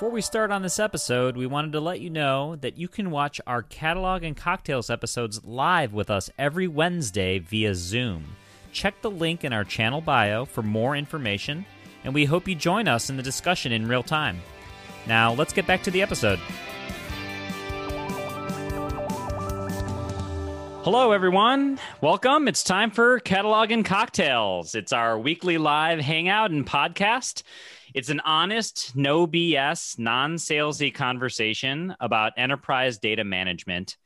Before we start on this episode, we wanted to let you know that you can watch our Catalog and Cocktails episodes live with us every Wednesday via Zoom. Check the link in our channel bio for more information, and we hope you join us in the discussion in real time. Now, let's get back to the episode. Hello, everyone. Welcome. It's time for Catalog and Cocktails. It's our weekly live hangout and podcast. It's an honest, no BS, non-salesy conversation about enterprise data management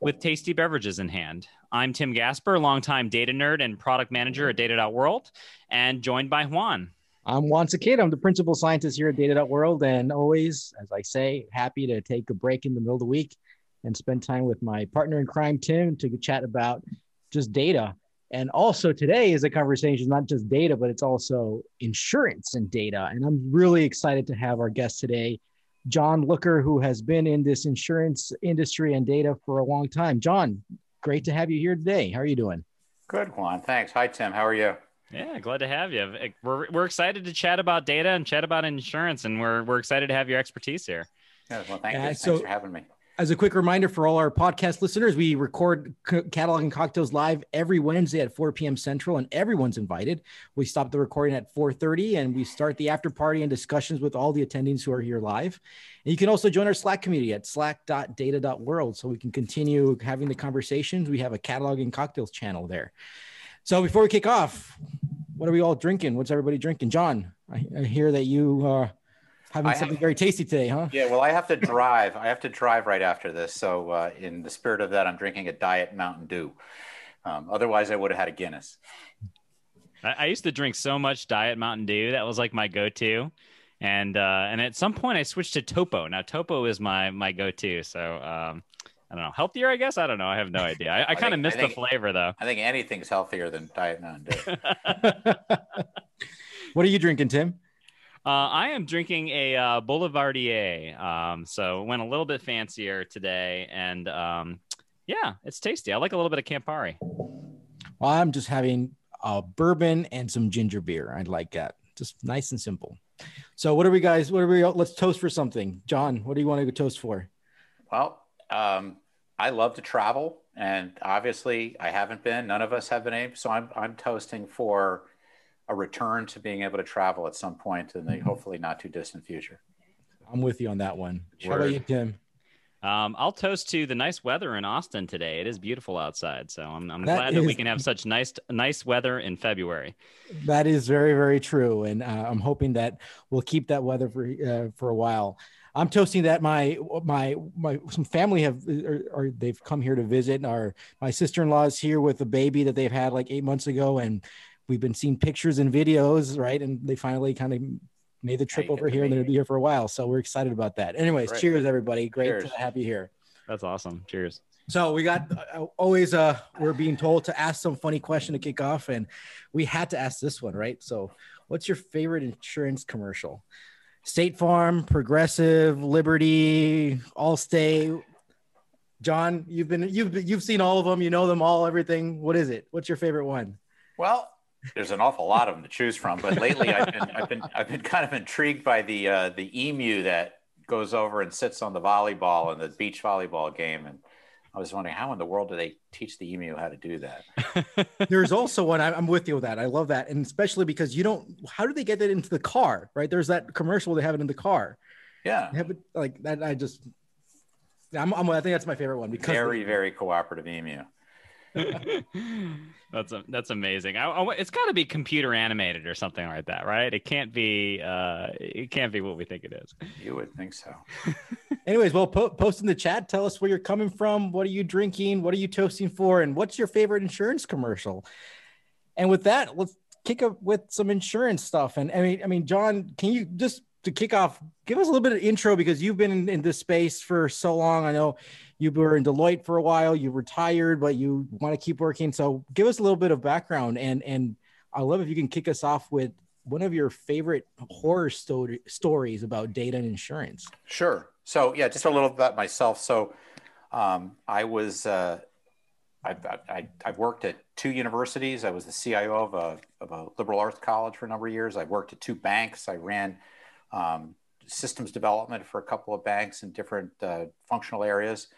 with tasty beverages in hand. I'm Tim Gasper, longtime data nerd and product manager at data.world, and joined by Juan. I'm Juan Sakata. I'm the principal scientist here at data.world, and always, as I say, happy to take a break in the middle of the week and spend time with my partner in crime, Tim, to chat about just data. And also today is a conversation, not just data, but it's also insurance and data. And I'm really excited to have our guest today, John Lucker, who has been in this insurance industry and data for a long time. John, great to have you here today. How are you doing? Good, Juan. Thanks. Hi, Tim. How are you? Yeah, glad to have you. We're excited to chat about data and chat about insurance, and we're excited to have your expertise here. Yeah, well, thank you. Thanks for having me. As a quick reminder for all our podcast listeners, we record Catalog and Cocktails live every Wednesday at 4 p.m. Central, and everyone's invited. We stop the recording at 4:30, and we start the after party and discussions with all the attendees who are here live. And you can also join our Slack community at slack.data.world so we can continue having the conversations. We have a Catalog and Cocktails channel there. So before we kick off, what are we all drinking? What's everybody drinking? John, I hear that you Having something very tasty today, huh? Yeah, well, I have to drive. I have to drive right after this. So in the spirit of that, I'm drinking a Diet Mountain Dew. Otherwise, I would have had a Guinness. I used to drink so much Diet Mountain Dew. That was like my go-to. And at some point, I switched to Topo. Now, Topo is my go-to. So I don't know. Healthier, I guess? I don't know. I have no idea. I kind of miss the flavor, though. I think anything's healthier than Diet Mountain Dew. What are you drinking, Tim? I am drinking a Boulevardier, so went a little bit fancier today, and yeah, it's tasty. I like a little bit of Campari. Well, I'm just having a bourbon and some ginger beer. I like that. Just nice and simple. So let's toast for something. John, what do you want to toast for? Well, I love to travel, and obviously I haven't been. None of us have been able, so I'm toasting for a return to being able to travel at some point in the hopefully not too distant future. I'm with you on that one. Sure. How about you, Tim? I'll toast to the nice weather in Austin today. It is beautiful outside. So I'm glad that we can have such nice weather in February. That is very, very true. And I'm hoping that we'll keep that weather for a while. I'm toasting that my some family they've come here to visit. My sister-in-law is here with a baby that they've had like 8 months ago, and we've been seeing pictures and videos, right? And they finally kind of made the trip over here, and they'll be here for a while. So we're excited about that. Anyways, right. Cheers, everybody. Great to have you here. That's awesome. Cheers. So we got always, we're being told to ask some funny question to kick off, and we had to ask this one, right? So what's your favorite insurance commercial? State Farm, Progressive, Liberty, Allstate. John, you've seen all of them. You know them all, everything. What is it? What's your favorite one? Well, there's an awful lot of them to choose from, but lately I've been kind of intrigued by the emu that goes over and sits on the volleyball in the beach volleyball game, and I was wondering how in the world do they teach the emu how to do that? There's also one, I'm with you with that. I love that, and especially because how do they get that into the car, right? There's that commercial where they have it in the car. Yeah, they have it like that. I think that's my favorite one because very cooperative emu. That's amazing. It's got to be computer animated or something like that, right? It can't be what we think it is. You would think so. Anyways, well, post in the chat. Tell us where you're coming from. What are you drinking? What are you toasting for? And what's your favorite insurance commercial? And with that, let's kick up with some insurance stuff. And I mean, John, can you just to kick off, give us a little bit of intro, because you've been in this space for so long. I know you were in Deloitte for a while, you retired, but you want to keep working. So give us a little bit of background. And I love if you can kick us off with one of your favorite horror stories about data and insurance. Sure. So yeah, just a little about myself. So I've worked at two universities. I was the CIO of a liberal arts college for a number of years. I worked at two banks. I ran systems development for a couple of banks in different functional areas.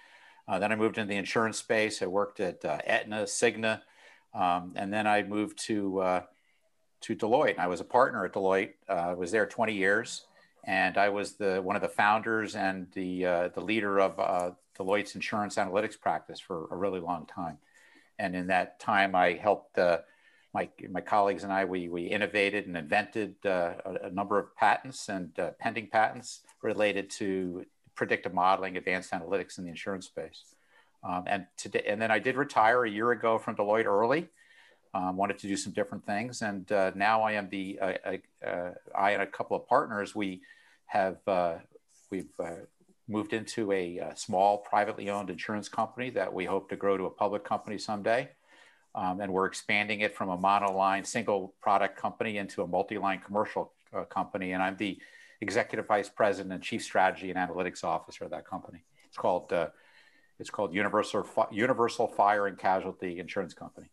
Then I moved into the insurance space. I worked at Aetna, Cigna, and then I moved to Deloitte. And I was a partner at Deloitte. I was there 20 years, and I was one of the founders and the leader of Deloitte's insurance analytics practice for a really long time. And in that time, I helped my colleagues and I, we innovated and invented a number of patents and pending patents related to predictive modeling, advanced analytics in the insurance space. And then I did retire a year ago from Deloitte early, wanted to do some different things. And now I am I and a couple of partners, we've moved into a small privately owned insurance company that we hope to grow to a public company someday. And we're expanding it from a monoline single product company into a multi-line commercial company. And I'm the Executive Vice President and Chief Strategy and Analytics Officer of that company. It's called Universal Fire and Casualty Insurance Company,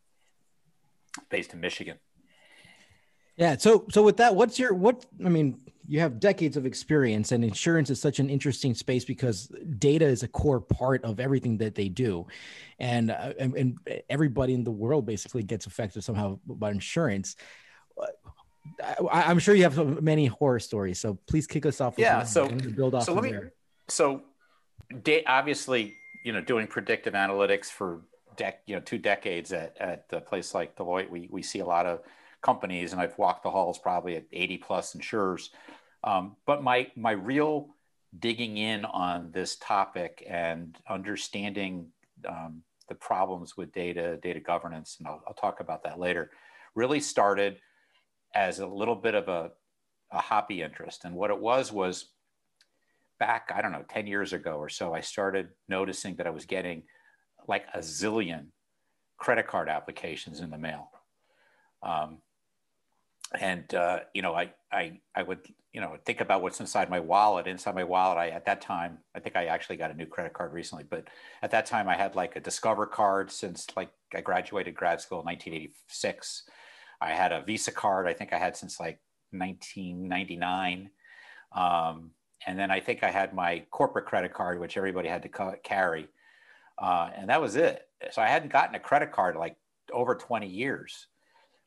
based in Michigan. Yeah. So with that, you have decades of experience, and insurance is such an interesting space because data is a core part of everything that they do. And everybody in the world basically gets affected somehow by insurance. I'm sure you have many horror stories, so please kick us off. Yeah. So obviously, doing predictive analytics for two decades at a place like Deloitte, we see a lot of companies, and I've walked the halls probably at 80 plus insurers. But my real digging in on this topic and understanding the problems with data governance, and I'll talk about that later, really started as a little bit of a hobby interest. And what it was back, 10 years ago or so, I started noticing that I was getting like a zillion credit card applications in the mail. I would, think about what's inside my wallet. At that time, I think I actually got a new credit card recently, but at that time I had like a Discover card since like I graduated grad school in 1986. I had a Visa card, I think I had since like 1999. And then I think I had my corporate credit card, which everybody had to carry. And that was it. So I hadn't gotten a credit card in like over 20 years.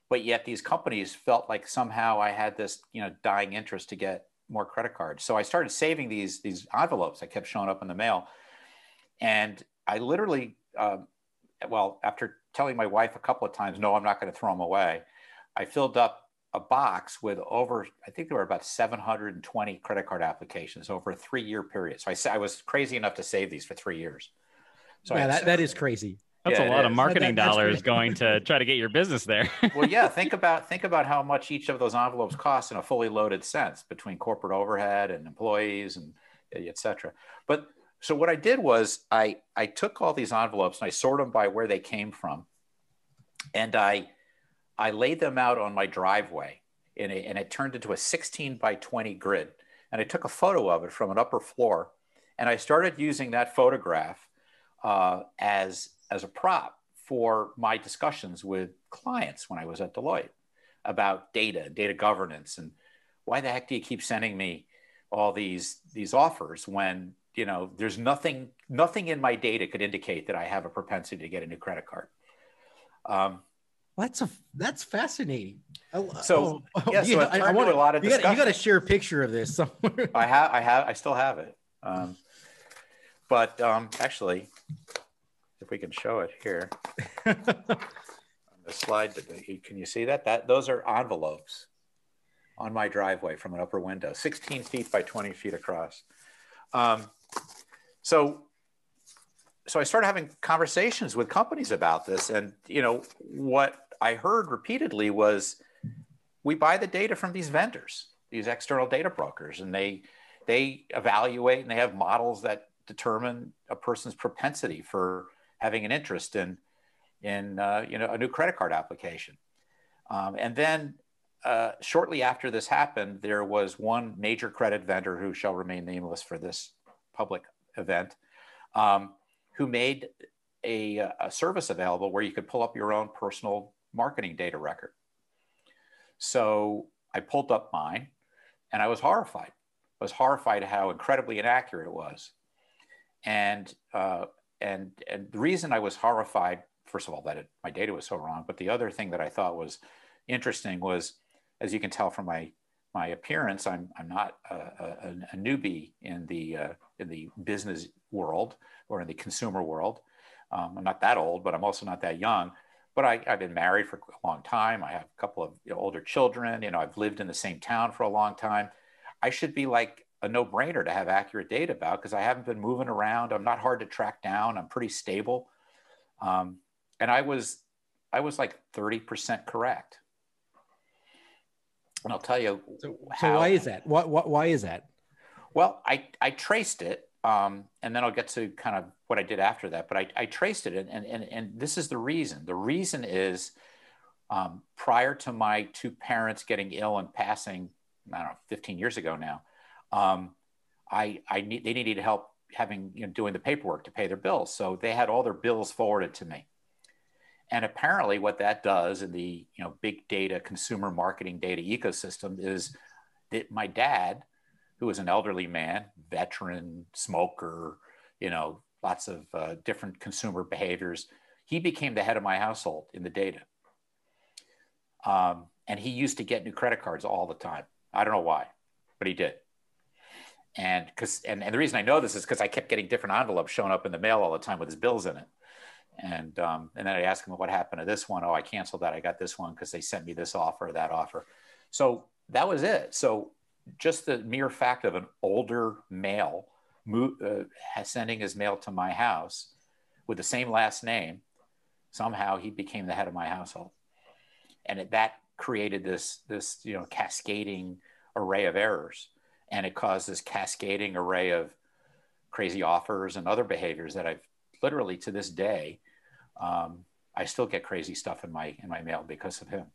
But yet these companies felt like somehow I had this, dying interest to get more credit cards. So I started saving these envelopes that kept showing up in the mail. And I literally, after telling my wife a couple of times, no, I'm not going to throw them away, I filled up a box with I think there were about 720 credit card applications over a 3-year period. So I was crazy enough to save these for 3 years. So yeah, that is crazy. That's a lot of marketing dollars going to try to get your business there. Well, yeah, think about how much each of those envelopes costs in a fully loaded sense between corporate overhead and employees and et cetera. But so what I did was I took all these envelopes and I sorted them by where they came from. And I laid them out on my driveway and it turned into a 16x20 grid. And I took a photo of it from an upper floor, and I started using that photograph as a prop for my discussions with clients when I was at Deloitte about data governance, and why the heck do you keep sending me all these offers when there's nothing in my data could indicate that I have a propensity to get a new credit card. That's fascinating. I want a lot of discussion. You got to share a picture of this somewhere. I still have it. Actually, if we can show it here on the slide, can you see that? Those are envelopes on my driveway from an upper window, 16 feet by 20 feet across. So I started having conversations with companies about this, and what I heard repeatedly was, we buy the data from these vendors, these external data brokers, and they evaluate and they have models that determine a person's propensity for having an interest in a new credit card application. And then shortly after this happened, there was one major credit vendor who shall remain nameless for this public event, who made a service available where you could pull up your own personal marketing data record. So I pulled up mine and I was horrified. I was horrified at how incredibly inaccurate it was. And the reason I was horrified, first of all, that my data was so wrong, but the other thing that I thought was interesting was, as you can tell from my appearance, I'm not a newbie in the business world or in the consumer world. I'm not that old, but I'm also not that young. But I've been married for a long time. I have a couple of older children. I've lived in the same town for a long time. I should be like a no-brainer to have accurate data about because I haven't been moving around. I'm not hard to track down. I'm pretty stable. And I was like 30% correct. And I'll tell you how. So why is that? Why is that? Well, I traced it, and then I'll get to kind of what I did after that. But I traced it, and this is the reason. The reason is prior to my two parents getting ill and passing, I don't know, 15 years ago now, they needed help having doing the paperwork to pay their bills. So they had all their bills forwarded to me. And apparently what that does in the big data, consumer marketing data ecosystem is that my dad, who was an elderly man, veteran, smoker, lots of different consumer behaviors, he became the head of my household in the data. And he used to get new credit cards all the time. I don't know why, but he did. And the reason I know this is because I kept getting different envelopes showing up in the mail all the time with his bills in it. And then I asked him, what happened to this one? Oh, I canceled that. I got this one because they sent me this offer or that offer. So that was it. So just the mere fact of an older male sending his mail to my house with the same last name, somehow he became the head of my household. And that created this cascading array of errors. And it caused this cascading array of crazy offers and other behaviors that I've literally to this day, I still get crazy stuff in my mail because of him.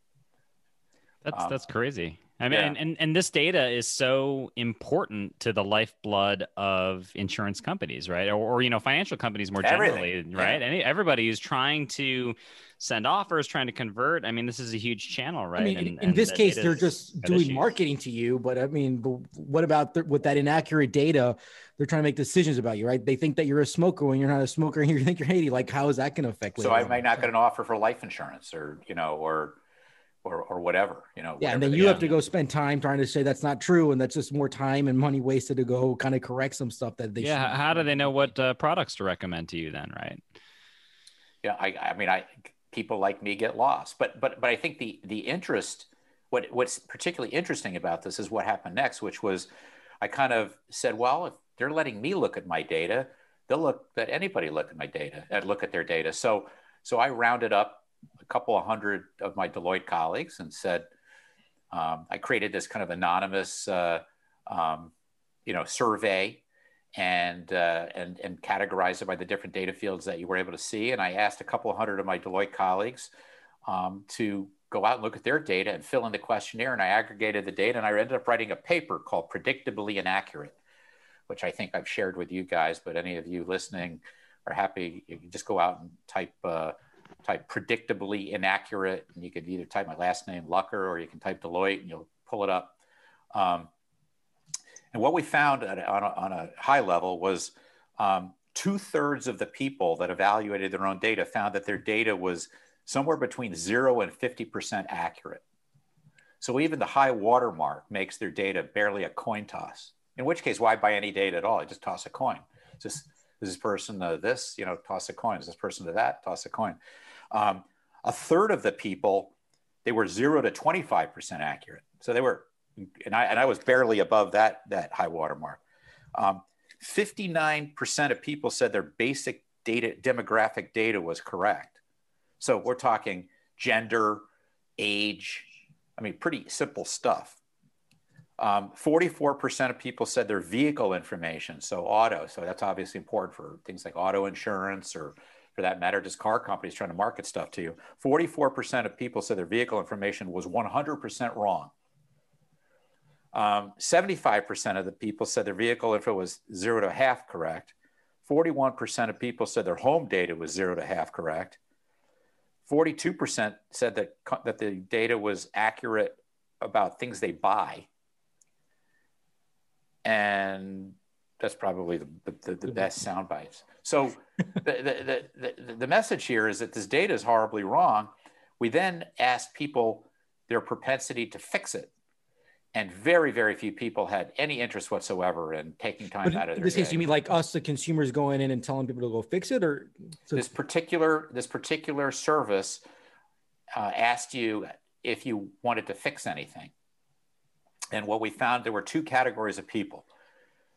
That's crazy. I mean, yeah. And this data is so important to the lifeblood of insurance companies, right? Or financial companies more generally, right? Yeah. And everybody who's trying to send offers, trying to convert. I mean, this is a huge channel, right? I mean, in this case, they're just doing marketing to you. But I mean, what about with that inaccurate data? They're trying to make decisions about you, right? They think that you're a smoker when you're not a smoker, and you think you're 80. Like, how is that going to affect? So I might not get an offer for life insurance, or whatever, Yeah, and then you have to go spend time trying to say that's not true, and that's just more time and money wasted to go kind of correct some stuff that they should. Yeah, how do they know what products to recommend to you then, right? Yeah, I mean, people like me get lost, but I think the interest, what's particularly interesting about this is what happened next, which was I kind of said, well, if they're letting me look at my data, they'll let anybody look at my data and look at their data. So I rounded up a couple of hundred of my Deloitte colleagues and said, I created this kind of anonymous, survey and categorized it by the different data fields that you were able to see. And I asked a couple of hundred of my Deloitte colleagues to go out and look at their data and fill in the questionnaire. And I aggregated the data, and I ended up writing a paper called Predictably Inaccurate, which I think I've shared with you guys, but any of you listening are happy, you can just go out and type Predictably Inaccurate, and you could either type my last name, Lucker, or you can type Deloitte, and you'll pull it up. And what we found on a high level was 2/3 of the people that evaluated their own data found that their data was somewhere between 0% and 50% accurate. So even the high watermark makes their data barely a coin toss, in which case, why buy any data at all? I just toss a coin. Just this person to this, toss a coin. This person to that, toss a coin. 1/3 of the people, they were 0% to 25% accurate. So they were, and I was barely above that high water mark. 59% of people said their basic demographic data was correct. So we're talking gender, age, I mean, pretty simple stuff. 44% of people said their vehicle information, so auto. So that's obviously important for things like auto insurance, or for that matter, just car companies trying to market stuff to you. 44% of people said their vehicle information was 100% wrong. 75% of the people said their vehicle info was 0% to 50% correct. 41% of people said their home data was 0% to 50% correct. 42% said that the data was accurate about things they buy. And that's probably the best sound bites. So the message here is that this data is horribly wrong. We then asked people their propensity to fix it. And very, very few people had any interest whatsoever in taking time out of their day. You mean like us, the consumers, going in and telling people to go fix it? Or so this particular service asked you if you wanted to fix anything. And what we found, there were two categories of people.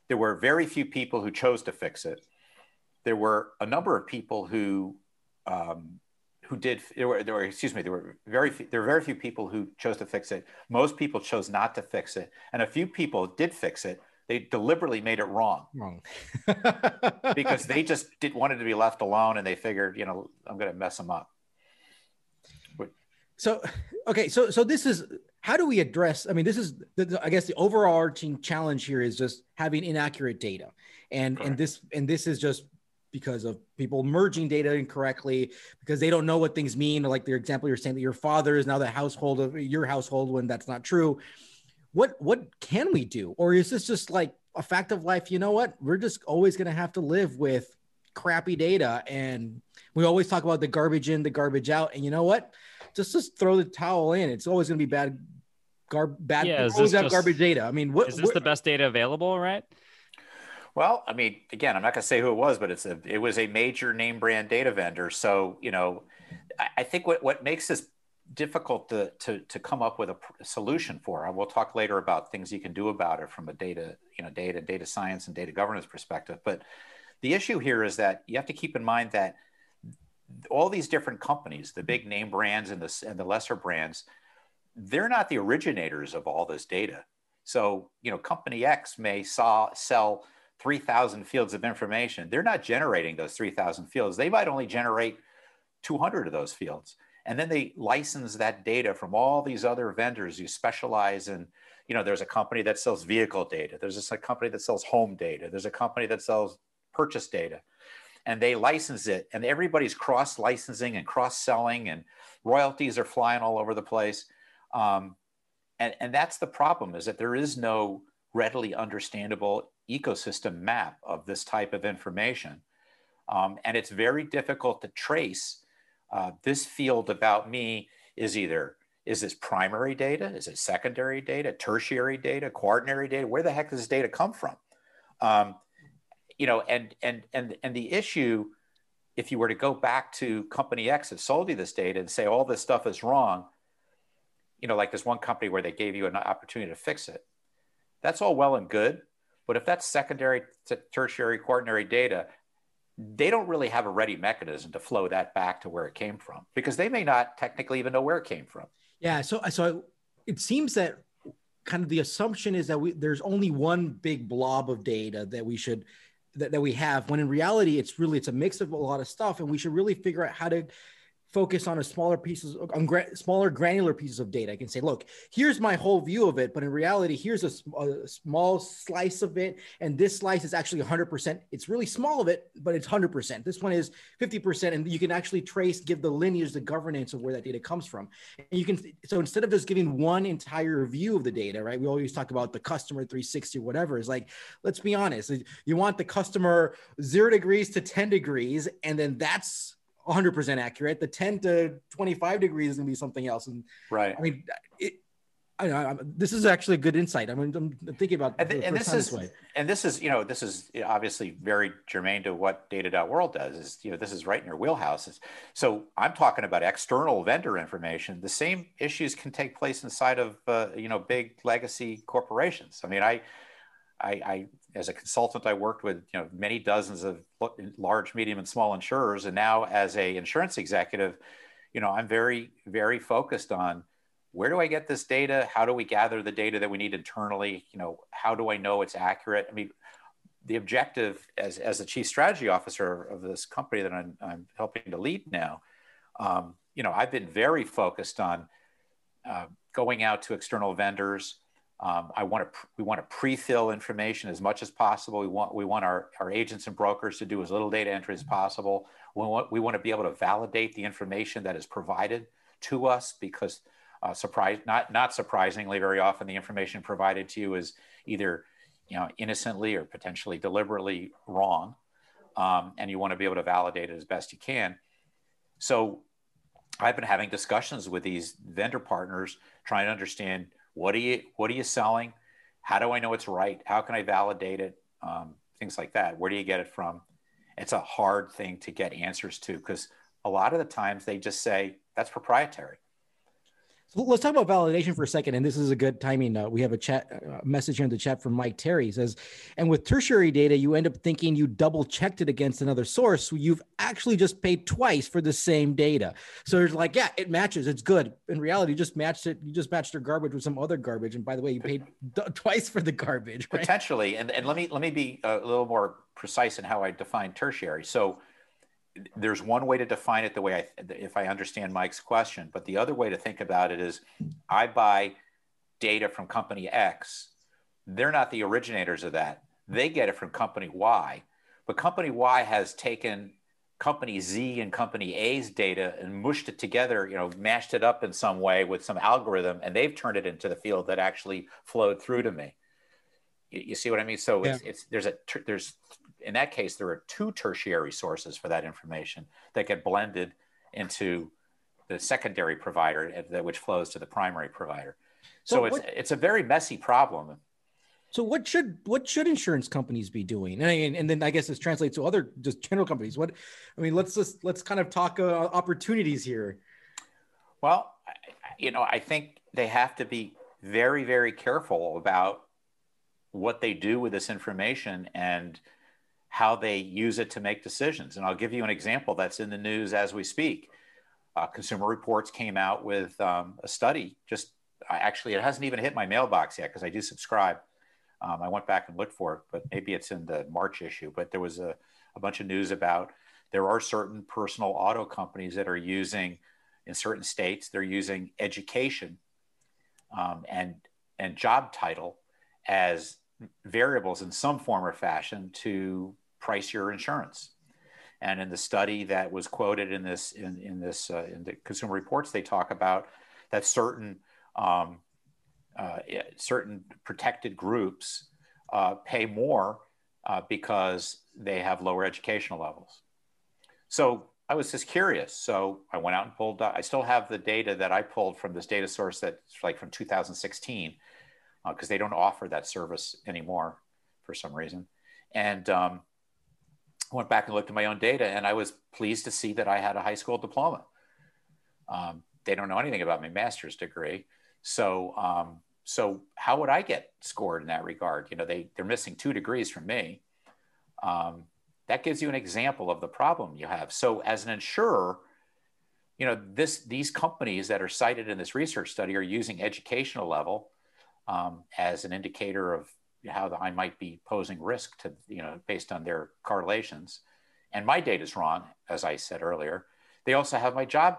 There were very few people who chose to fix it. There were a number of people who, there were very few people who chose to fix it. Most people chose not to fix it. And a few people did fix it. They deliberately made it wrong. Because they just wanted to be left alone, and they figured, you know, I'm going to mess them up. So, okay. So this is, how do we address, I mean, this is, I guess the overarching challenge here is just having inaccurate data. And this is just because of people merging data incorrectly, because they don't know what things mean. Like the example you're saying that your father is now the household of your household, when that's not true. What can we do? Or is this just like a fact of life? You know what? We're just always going to have to live with crappy data. And we always talk about the garbage in, the garbage out. And you know what? Just throw the towel in. It's always going to be bad. Yeah, always have garbage data. I mean, is this the best data available, right? Well, I mean, again, I'm not going to say who it was, but it was a major name brand data vendor. So, you know, I think what makes this difficult to come up with a solution for, and we'll talk later about things you can do about it from a data science and data governance perspective. But the issue here is that you have to keep in mind that all these different companies, the big name brands and the lesser brands, they're not the originators of all this data. So, you know, company X may sell 3,000 fields of information. They're not generating those 3,000 fields. They might only generate 200 of those fields. And then they license that data from all these other vendors who specialize in, you know, there's a company that sells vehicle data. There's a company that sells home data. There's a company that sells purchase data. And they license it, and everybody's cross-licensing and cross-selling, and royalties are flying all over the place. And that's the problem, is that there is no readily understandable ecosystem map of this type of information. And it's very difficult to trace this field about me is this primary data? Is it secondary data, tertiary data, quaternary data? Where the heck does this data come from? You know, and the issue, if you were to go back to company X that sold you this data and say all this stuff is wrong, you know, like this one company where they gave you an opportunity to fix it, that's all well and good. But if that's secondary, tertiary, quaternary data, they don't really have a ready mechanism to flow that back to where it came from, because they may not technically even know where it came from. Yeah. So it seems that kind of the assumption is that there's only one big blob of data that we should. That we have, when in reality, it's a mix of a lot of stuff, and we should really figure out how to focus on smaller granular pieces of data. I can say, look, here's my whole view of it, but in reality, here's a small slice of it, and this slice is actually 100%. It's really small of it, but it's 100%. This one is 50%, and you can actually give the lineage, the governance of where that data comes from. And so instead of just giving one entire view of the data, right? We always talk about the customer 360 or whatever. It's like, let's be honest, you want the customer 0 degrees to 10 degrees, and then that's 100% accurate. The 10 to 25 degrees is going to be something else. And right. I mean, this is actually a good insight. I mean, I'm thinking about this is, you know, this is obviously very germane to what data.world does, is, you know, this is right in your wheelhouse. So I'm talking about external vendor information. The same issues can take place inside of, you know, big legacy corporations. I mean, I as a consultant, I worked with, you know, many dozens of large, medium, and small insurers. And now as an insurance executive, you know, I'm very, very focused on, where do I get this data? How do we gather the data that we need internally? You know, how do I know it's accurate? I mean, the objective as the chief strategy officer of this company that I'm helping to lead now, you know, I've been very focused on going out to external vendors. We want to pre-fill information as much as possible. We want our agents and brokers to do as little data entry as possible. We want to be able to validate the information that is provided to us, because not surprisingly, very often the information provided to you is either innocently or potentially deliberately wrong. And you want to be able to validate it as best you can. So I've been having discussions with these vendor partners, trying to understand what are you selling? How do I know it's right? How can I validate it? Things like that. Where do you get it from? It's a hard thing to get answers to because a lot of the times they just say that's proprietary. So let's talk about validation for a second, and this is a good timing. We have a chat message here in the chat from Mike Terry. He says, and with tertiary data, you end up thinking you double-checked it against another source. So you've actually just paid twice for the same data. So it's like, yeah, it matches. It's good. In reality, you just matched it. You just matched your garbage with some other garbage. And by the way, you paid twice for the garbage. Right? Potentially. And let me be a little more precise in how I define tertiary. So there's one way to define it the way if I understand Mike's question, but the other way to think about it is I buy data from company X. They're not the originators of that. They get it from company Y, but company Y has taken company Z and company A's data and mushed it together, mashed it up in some way with some algorithm, and they've turned it into the field that actually flowed through to me. You see what I mean? So yeah. there's in that case, there are two tertiary sources for that information that get blended into the secondary provider, which flows to the primary provider. So it's a very messy problem. So what should insurance companies be doing? And then I guess this translates to other just general companies. Let's kind of talk opportunities here. Well, I think they have to be very, very careful about what they do with this information and how they use it to make decisions. And I'll give you an example that's in the news as we speak. Consumer Reports came out with a study. It hasn't even hit my mailbox yet because I do subscribe. I went back and looked for it, but maybe it's in the March issue. But there was a bunch of news about there are certain personal auto companies that are using, in certain states, they're using education and job title as variables in some form or fashion to price your insurance. And in the study that was quoted in the Consumer Reports, they talk about that certain protected groups pay more because they have lower educational levels. So I was just curious. So I went out and pulled, I still have the data that I pulled from this data source that's like from 2016. Because they don't offer that service anymore for some reason. And went back and looked at my own data, and I was pleased to see that I had a high school diploma. They don't know anything about my master's degree. So how would I get scored in that regard? They're missing 2 degrees from me. That gives you an example of the problem you have. So as an insurer, these companies that are cited in this research study are using educational level as an indicator of how I might be posing risk to, based on their correlations. And my data is wrong, as I said earlier. They also have my job.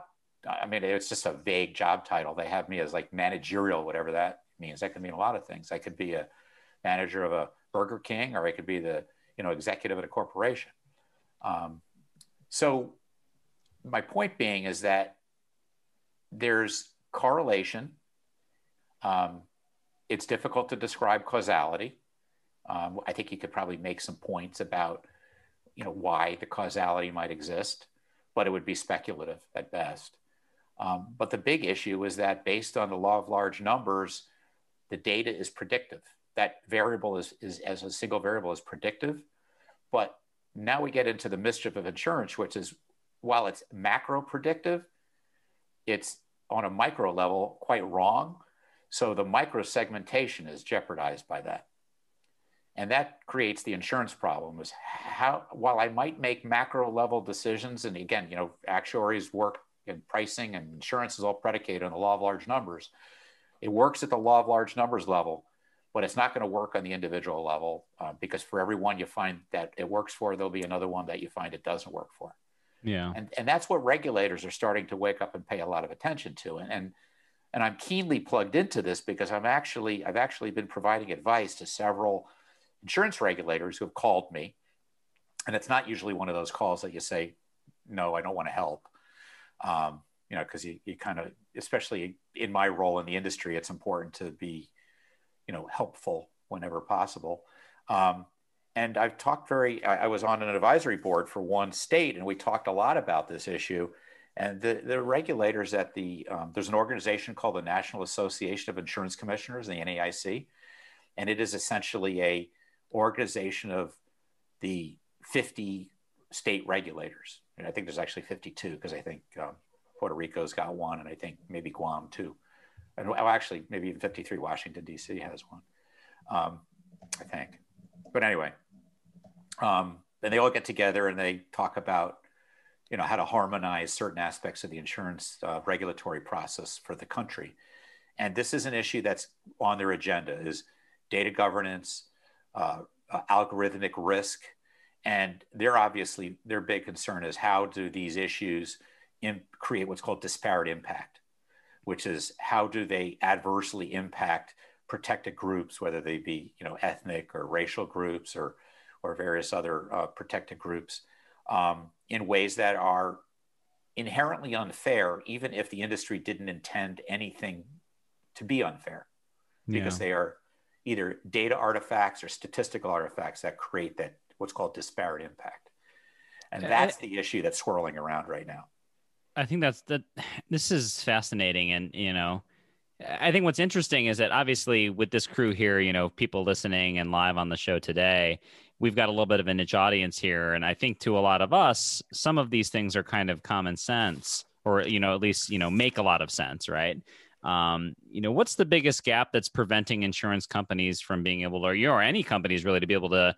I mean, it's just a vague job title. They have me as like managerial, whatever that means. That could mean a lot of things. I could be a manager of a Burger King, or I could be the, executive at a corporation. So my point being is that there's correlation. It's difficult to describe causality. I think you could probably make some points about, why the causality might exist, but it would be speculative at best. But the big issue is that based on the law of large numbers, the data is predictive. That variable is as a single variable is predictive. But now we get into the mischief of insurance, which is while it's macro predictive, it's on a micro level quite wrong. So the micro segmentation is jeopardized by that. And that creates the insurance problem is while I might make macro level decisions, and again, actuaries work in pricing and insurance is all predicated on the law of large numbers. It works at the law of large numbers level, but it's not going to work on the individual level because for every one you find that it works for, there'll be another one that you find it doesn't work for. Yeah. And that's what regulators are starting to wake up and pay a lot of attention to. And I'm keenly plugged into this because I've actually been providing advice to several insurance regulators who have called me. And it's not usually one of those calls that you say, no, I don't want to help. Because you kind of, especially in my role in the industry, it's important to be, helpful whenever possible. And I've talked I was on an advisory board for one state, and we talked a lot about this issue. And the regulators at there's an organization called the National Association of Insurance Commissioners, the NAIC, and it is essentially a organization of the 50 state regulators. And I think there's actually 52, because I think Puerto Rico's got one, and I think maybe Guam too. And well, actually, maybe even 53, Washington, D.C. has one, I think. But anyway, and they all get together and they talk about, you know, how to harmonize certain aspects of the insurance regulatory process for the country. And this is an issue that's on their agenda, is data governance, algorithmic risk. And their big concern is, how do these issues create what's called disparate impact, which is how do they adversely impact protected groups, whether they be, you know, ethnic or racial groups or various other protected groups, in ways that are inherently unfair, even if the industry didn't intend anything to be unfair, because they are either data artifacts or statistical artifacts that create that what's called disparate impact. And that's the issue that's swirling around right now. I think this is fascinating. And, you know, I think what's interesting is that obviously with this crew here, you know, people listening and live on the show today, we've got a little bit of a niche audience here. And I think to a lot of us, some of these things are kind of common sense, or, you know, at least, you know, make a lot of sense, right? You know, what's the biggest gap that's preventing insurance companies from being able to, or any companies really, to be able to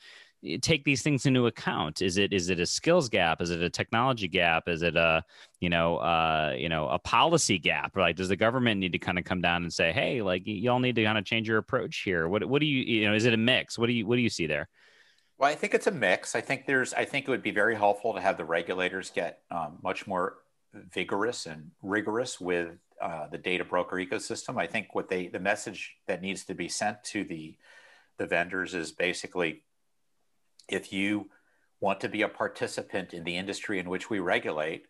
take these things into account? Is it a skills gap? Is it a technology gap? Is it a, a policy gap? Like, does the government need to kind of come down and say, hey, like, y'all need to kind of change your approach here? What do you, is it a mix? What do you see there? Well, I think it's a mix. I think it would be very helpful to have the regulators get much more vigorous and rigorous with the data broker ecosystem. I think the message that needs to be sent to the vendors is basically, if you want to be a participant in the industry in which we regulate,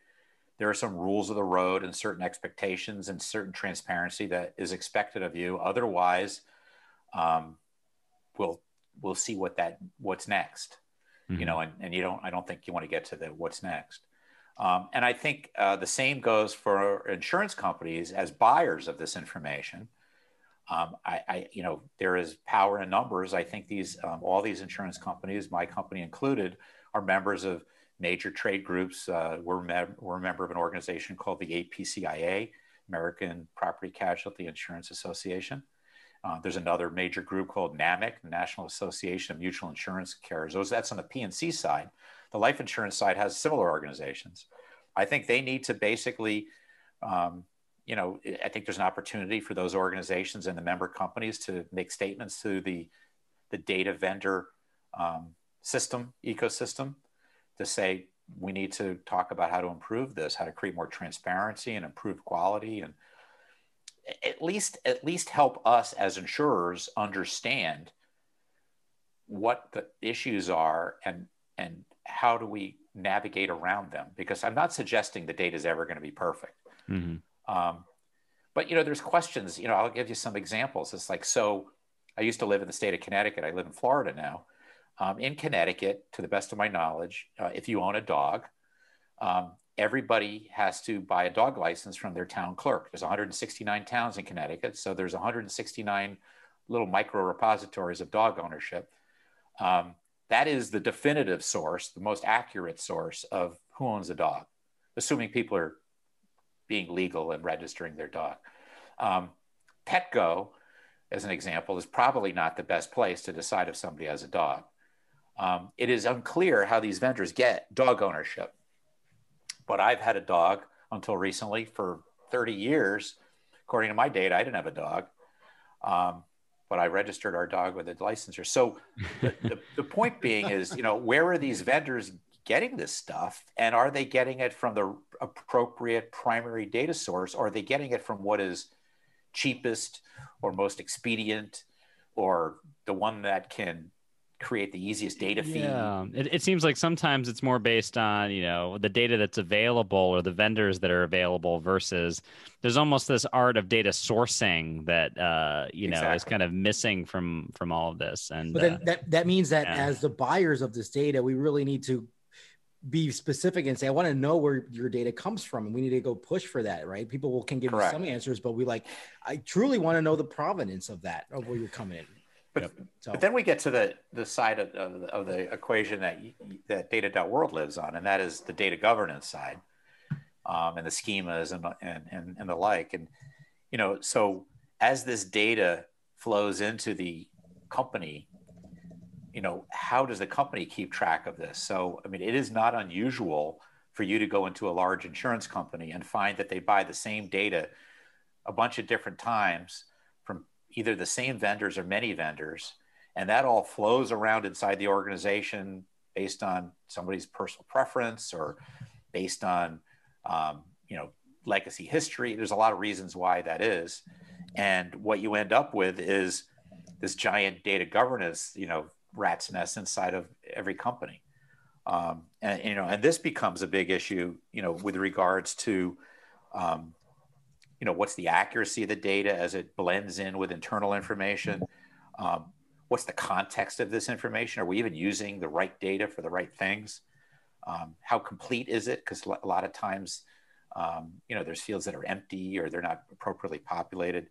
there are some rules of the road and certain expectations and certain transparency that is expected of you. Otherwise, we'll see what's next, you know, and I don't think you want to get to the what's next. And I think the same goes for insurance companies as buyers of this information. There is power in numbers. I think all these insurance companies, my company included, are members of major trade groups. We're a member of an organization called the APCIA, American Property Casualty Insurance Association. There's another major group called NAMIC, National Association of Mutual Insurance Carriers. That's on the P&C side. The life insurance side has similar organizations. I think they need to basically, I think there's an opportunity for those organizations and the member companies to make statements to the data vendor ecosystem to say, we need to talk about how to improve this, how to create more transparency and improve quality, and at least help us as insurers understand what the issues are and how do we navigate around them? Because I'm not suggesting the data is ever going to be perfect. Mm-hmm. But, you know, there's questions, you know, I'll give you some examples. It's like, so I used to live in the state of Connecticut. I live in Florida now. In Connecticut, to the best of my knowledge, if you own a dog, everybody has to buy a dog license from their town clerk. There's 169 towns in Connecticut. So there's 169 little micro repositories of dog ownership. That is the definitive source, the most accurate source of who owns a dog, assuming people are being legal and registering their dog. Petco, as an example, is probably not the best place to decide if somebody has a dog. It is unclear how these vendors get dog ownership, but I've had a dog until recently for 30 years. According to my data, I didn't have a dog, but I registered our dog with a licensor. So the point being is, you know, where are these vendors getting this stuff, and are they getting it from the appropriate primary data source, or are they getting it from what is cheapest or most expedient, or the one that can create the easiest data feed. Yeah. It seems like sometimes it's more based on, you know, the data that's available or the vendors that are available versus there's almost this art of data sourcing that, you know, is kind of missing from all of this. And but then, that means that as the buyers of this data, we really need to be specific and say, I want to know where your data comes from. And we need to go push for that, right? People can give you some answers, but we like, I truly want to know the provenance of that, of where you're coming in. But, but then we get to the side of the equation that data.world lives on, and that is the data governance side, and the schemas and the like. And, you know, so as this data flows into the company, you know, how does the company keep track of this? So, I mean, it is not unusual for you to go into a large insurance company and find that they buy the same data a bunch of different times from either the same vendors or many vendors, and that all flows around inside the organization based on somebody's personal preference or based on, you know, legacy history. There's a lot of reasons why that is. And what you end up with is this giant data governance, you know, rat's nest inside of every company. And, you know, and this becomes a big issue, you know, with regards to, you know, what's the accuracy of the data as it blends in with internal information? What's the context of this information? Are we even using the right data for the right things? How complete is it? Because a lot of times, you know, there's fields that are empty or they're not appropriately populated.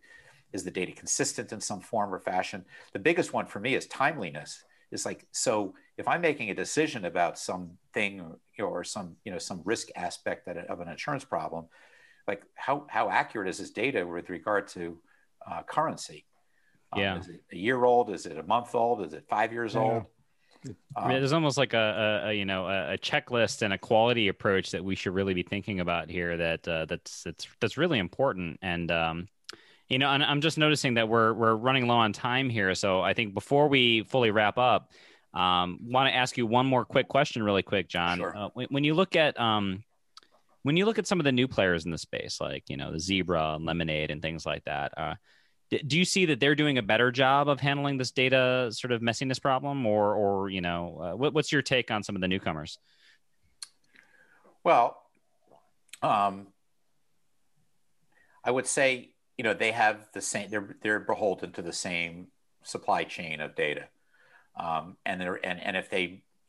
Is the data consistent in some form or fashion? The biggest one for me is timeliness. It's like, so if I'm making a decision about something or some, you know, some risk aspect that of an insurance problem, like how accurate is this data with regard to currency? Is it a year old? Is it a month old? Is it 5 years old? I mean, there's almost like a you know, a checklist and a quality approach that we should really be thinking about here. That that's really important. And you know, and I'm just noticing that we're running low on time here. So I think before we fully wrap up, want to ask you one more quick question, really quick, John. Sure. When you look at when you look at some of the new players in the space, like, you know, the Zebra and Lemonade and things like that, do you see that they're doing a better job of handling this data sort of messiness problem, or you know, what's your take on some of the newcomers? Well, I would say, you know, they have the same, they're beholden to the same supply chain of data.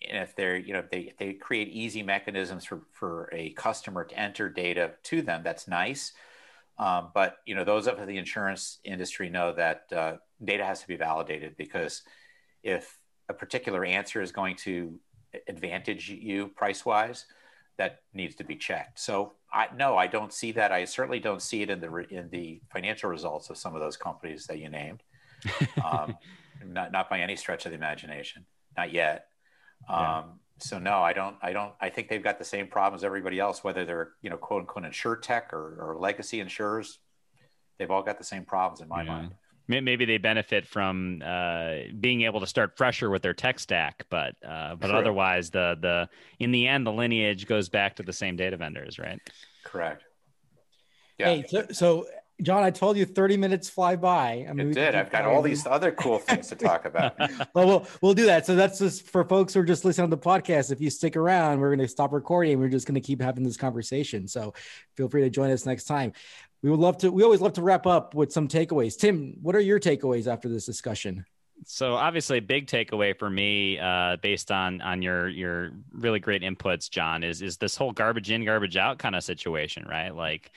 If they create easy mechanisms for a customer to enter data to them, that's nice. But, you know, those of the insurance industry know that data has to be validated, because if a particular answer is going to advantage you price-wise, that needs to be checked. So I don't see that. I certainly don't see it in the financial results of some of those companies that you named. Not by any stretch of the imagination. Not yet. So no, I don't. I think they've got the same problems as everybody else, whether they're, you know, quote unquote insure tech or legacy insurers. They've all got the same problems in my mind. Maybe they benefit from being able to start fresher with their tech stack, but True. Otherwise, the in the end, the lineage goes back to the same data vendors, right? Correct. Yeah. Hey, so John, I told you 30 minutes fly by. I mean, it did. I've got all these other cool things to talk about. Well, we'll do that. So that's just for folks who are just listening to the podcast. If you stick around, we're going to stop recording. We're just going to keep having this conversation. So feel free to join us next time. We always love to wrap up with some takeaways. Tim, what are your takeaways after this discussion? So obviously a big takeaway for me, based on your really great inputs, John, is this whole garbage in, garbage out kind of situation, right? Like,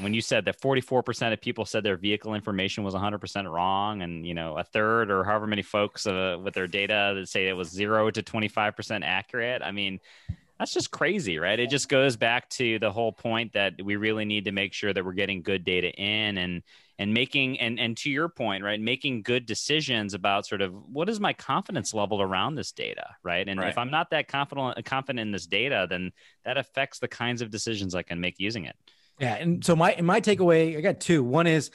when you said that 44% of people said their vehicle information was 100% wrong, and, you know, a third or however many folks with their data that say it was 0 to 25% accurate. I mean, that's just crazy, right? It just goes back to the whole point that we really need to make sure that we're getting good data in and making, and to your point, right, making good decisions about sort of what is my confidence level around this data, right? And if I'm not that confident in this data, then that affects the kinds of decisions I can make using it. Yeah. And so my takeaway, I got two. One is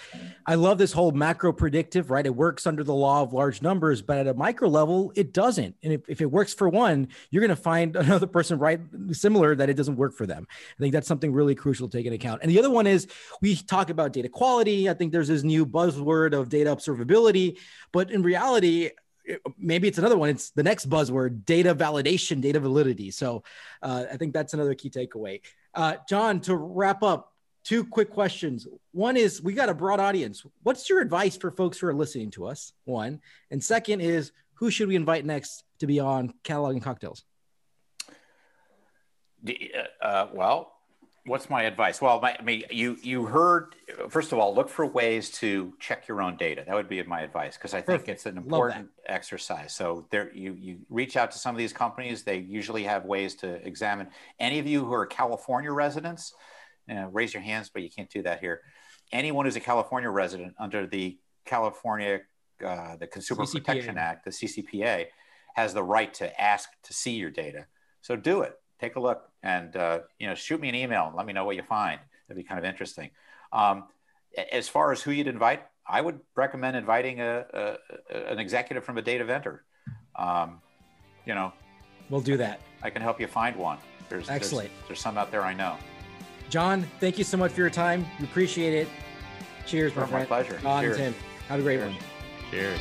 I love this whole macro predictive, right? It works under the law of large numbers, but at a micro level, it doesn't. And if it works for one, you're going to find another person, right, similar, that it doesn't work for them. I think that's something really crucial to take into account. And the other one is we talk about data quality. I think there's this new buzzword of data observability, but in reality, maybe it's another one. It's the next buzzword, data validation, data validity. So I think that's another key takeaway. John, to wrap up, two quick questions. One is, we got a broad audience. What's your advice for folks who are listening to us? One. And second is, who should we invite next to be on Catalog and Cocktails? Well, what's my advice? Well, I mean, you heard, first of all, look for ways to check your own data. That would be my advice, because I think it's an important exercise. So there, you reach out to some of these companies. They usually have ways to examine. Any of you who are California residents, raise your hands, but you can't do that here. Anyone who's a California resident under the California, the Consumer CCPA. Protection Act, the CCPA, has the right to ask to see your data. So do it. Take a look and shoot me an email and let me know what you find. That'd be kind of interesting. As far as who you'd invite, I would recommend inviting an executive from a data vendor. We'll do that. I can help you find one. Excellent. There's some out there I know. John, thank you so much for your time. We appreciate it. Cheers, my friend. My pleasure. John and Tim, have a great one. Cheers.